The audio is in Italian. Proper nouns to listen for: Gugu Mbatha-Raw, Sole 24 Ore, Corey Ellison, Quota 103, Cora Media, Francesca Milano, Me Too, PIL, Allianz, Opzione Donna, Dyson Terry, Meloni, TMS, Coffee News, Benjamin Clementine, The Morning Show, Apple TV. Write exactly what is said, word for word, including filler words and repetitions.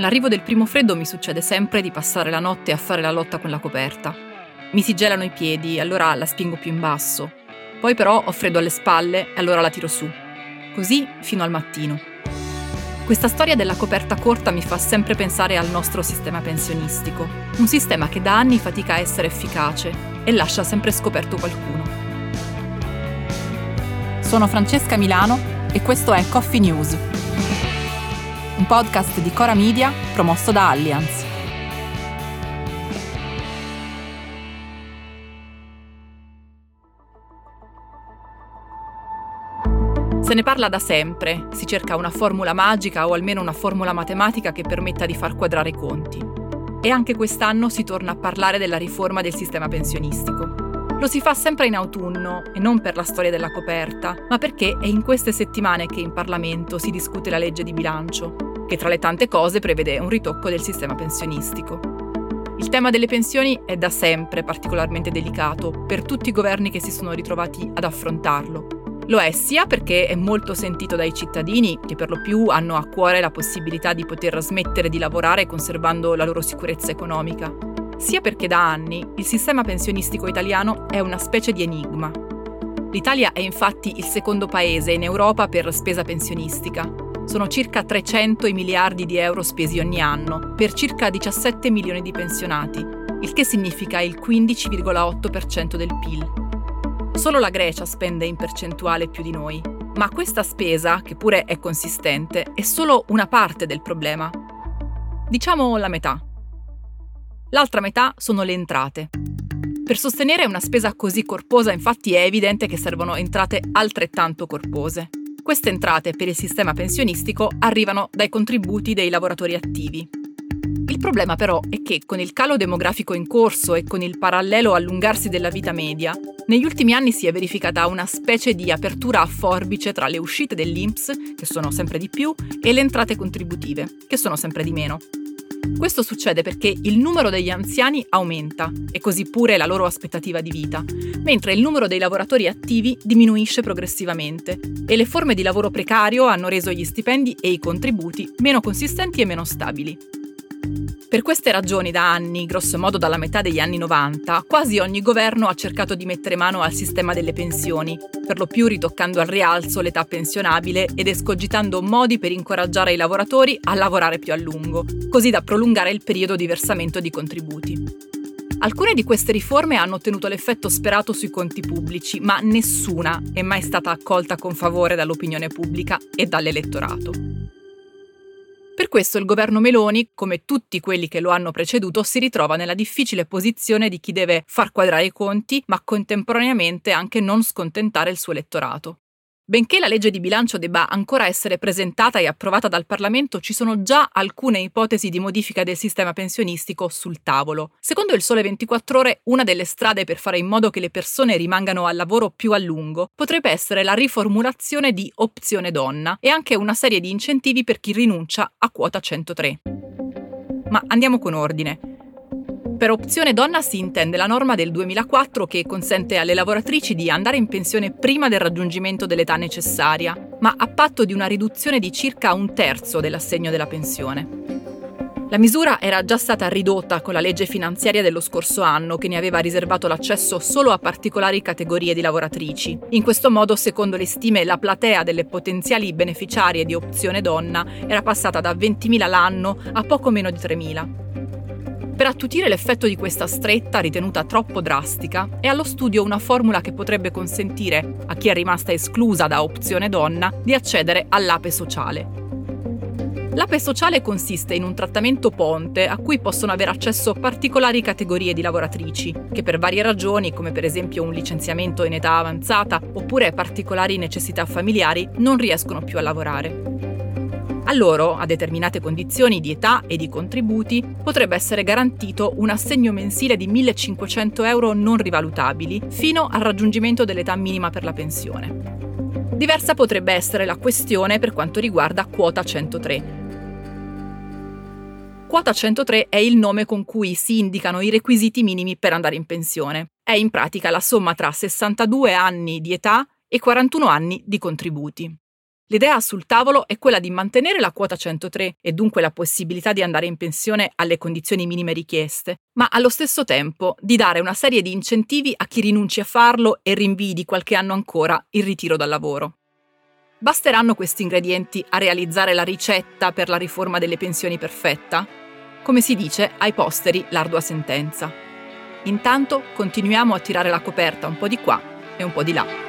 Con l'arrivo del primo freddo mi succede sempre di passare la notte a fare la lotta con la coperta. Mi si gelano i piedi, allora la spingo più in basso. Poi però ho freddo alle spalle e allora la tiro su. Così fino al mattino. Questa storia della coperta corta mi fa sempre pensare al nostro sistema pensionistico. Un sistema che da anni fatica a essere efficace e lascia sempre scoperto qualcuno. Sono Francesca Milano e questo è Coffee News. Un podcast di Cora Media promosso da Allianz. Se ne parla da sempre, si cerca una formula magica o almeno una formula matematica che permetta di far quadrare i conti. E anche quest'anno si torna a parlare della riforma del sistema pensionistico. Lo si fa sempre in autunno, e non per la storia della coperta, ma perché è in queste settimane che in Parlamento si discute la legge di bilancio, che tra le tante cose prevede un ritocco del sistema pensionistico. Il tema delle pensioni è da sempre particolarmente delicato per tutti i governi che si sono ritrovati ad affrontarlo. Lo è sia perché è molto sentito dai cittadini, che per lo più hanno a cuore la possibilità di poter smettere di lavorare conservando la loro sicurezza economica, sia perché da anni il sistema pensionistico italiano è una specie di enigma. L'Italia è infatti il secondo paese in Europa per spesa pensionistica. Sono circa trecento i miliardi di euro spesi ogni anno, per circa diciassette milioni di pensionati, il che significa il quindici virgola otto per cento del P I L. Solo la Grecia spende in percentuale più di noi, ma questa spesa, che pure è consistente, è solo una parte del problema. Diciamo la metà. L'altra metà sono le entrate. Per sostenere una spesa così corposa, infatti, è evidente che servono entrate altrettanto corpose. Queste entrate per il sistema pensionistico arrivano dai contributi dei lavoratori attivi. Il problema però è che con il calo demografico in corso e con il parallelo allungarsi della vita media, negli ultimi anni si è verificata una specie di apertura a forbice tra le uscite dell'I N P S, che sono sempre di più, e le entrate contributive, che sono sempre di meno. Questo succede perché il numero degli anziani aumenta, e così pure la loro aspettativa di vita, mentre il numero dei lavoratori attivi diminuisce progressivamente, e le forme di lavoro precario hanno reso gli stipendi e i contributi meno consistenti e meno stabili. Per queste ragioni da anni, grosso modo dalla metà degli anni novanta, quasi ogni governo ha cercato di mettere mano al sistema delle pensioni, per lo più ritoccando al rialzo l'età pensionabile ed escogitando modi per incoraggiare i lavoratori a lavorare più a lungo, così da prolungare il periodo di versamento di contributi. Alcune di queste riforme hanno ottenuto l'effetto sperato sui conti pubblici, ma nessuna è mai stata accolta con favore dall'opinione pubblica e dall'elettorato. Per questo il governo Meloni, come tutti quelli che lo hanno preceduto, si ritrova nella difficile posizione di chi deve far quadrare i conti, ma contemporaneamente anche non scontentare il suo elettorato. Benché la legge di bilancio debba ancora essere presentata e approvata dal Parlamento, ci sono già alcune ipotesi di modifica del sistema pensionistico sul tavolo. Secondo il Sole ventiquattro Ore, una delle strade per fare in modo che le persone rimangano al lavoro più a lungo potrebbe essere la riformulazione di Opzione Donna e anche una serie di incentivi per chi rinuncia a Quota centotré. Ma andiamo con ordine. Per Opzione Donna si intende la norma del duemilaquattro che consente alle lavoratrici di andare in pensione prima del raggiungimento dell'età necessaria, ma a patto di una riduzione di circa un terzo dell'assegno della pensione. La misura era già stata ridotta con la legge finanziaria dello scorso anno, che ne aveva riservato l'accesso solo a particolari categorie di lavoratrici. In questo modo, secondo le stime, la platea delle potenziali beneficiarie di Opzione Donna era passata da ventimila l'anno a poco meno di tremila. Per attutire l'effetto di questa stretta, ritenuta troppo drastica, è allo studio una formula che potrebbe consentire a chi è rimasta esclusa da Opzione Donna di accedere all'A P E sociale. L'A P E sociale consiste in un trattamento ponte a cui possono avere accesso particolari categorie di lavoratrici, che per varie ragioni, come per esempio un licenziamento in età avanzata oppure particolari necessità familiari, non riescono più a lavorare. A loro, a determinate condizioni di età e di contributi, potrebbe essere garantito un assegno mensile di millecinquecento euro non rivalutabili fino al raggiungimento dell'età minima per la pensione. Diversa potrebbe essere la questione per quanto riguarda Quota centotré. Quota centotré è il nome con cui si indicano i requisiti minimi per andare in pensione. È in pratica la somma tra sessantadue anni di età e quarantuno anni di contributi. L'idea sul tavolo è quella di mantenere la quota centotré e dunque la possibilità di andare in pensione alle condizioni minime richieste, ma allo stesso tempo di dare una serie di incentivi a chi rinunci a farlo e rinvii di qualche anno ancora il ritiro dal lavoro. Basteranno questi ingredienti a realizzare la ricetta per la riforma delle pensioni perfetta? Come si dice, ai posteri l'ardua sentenza. Intanto continuiamo a tirare la coperta un po' di qua e un po' di là.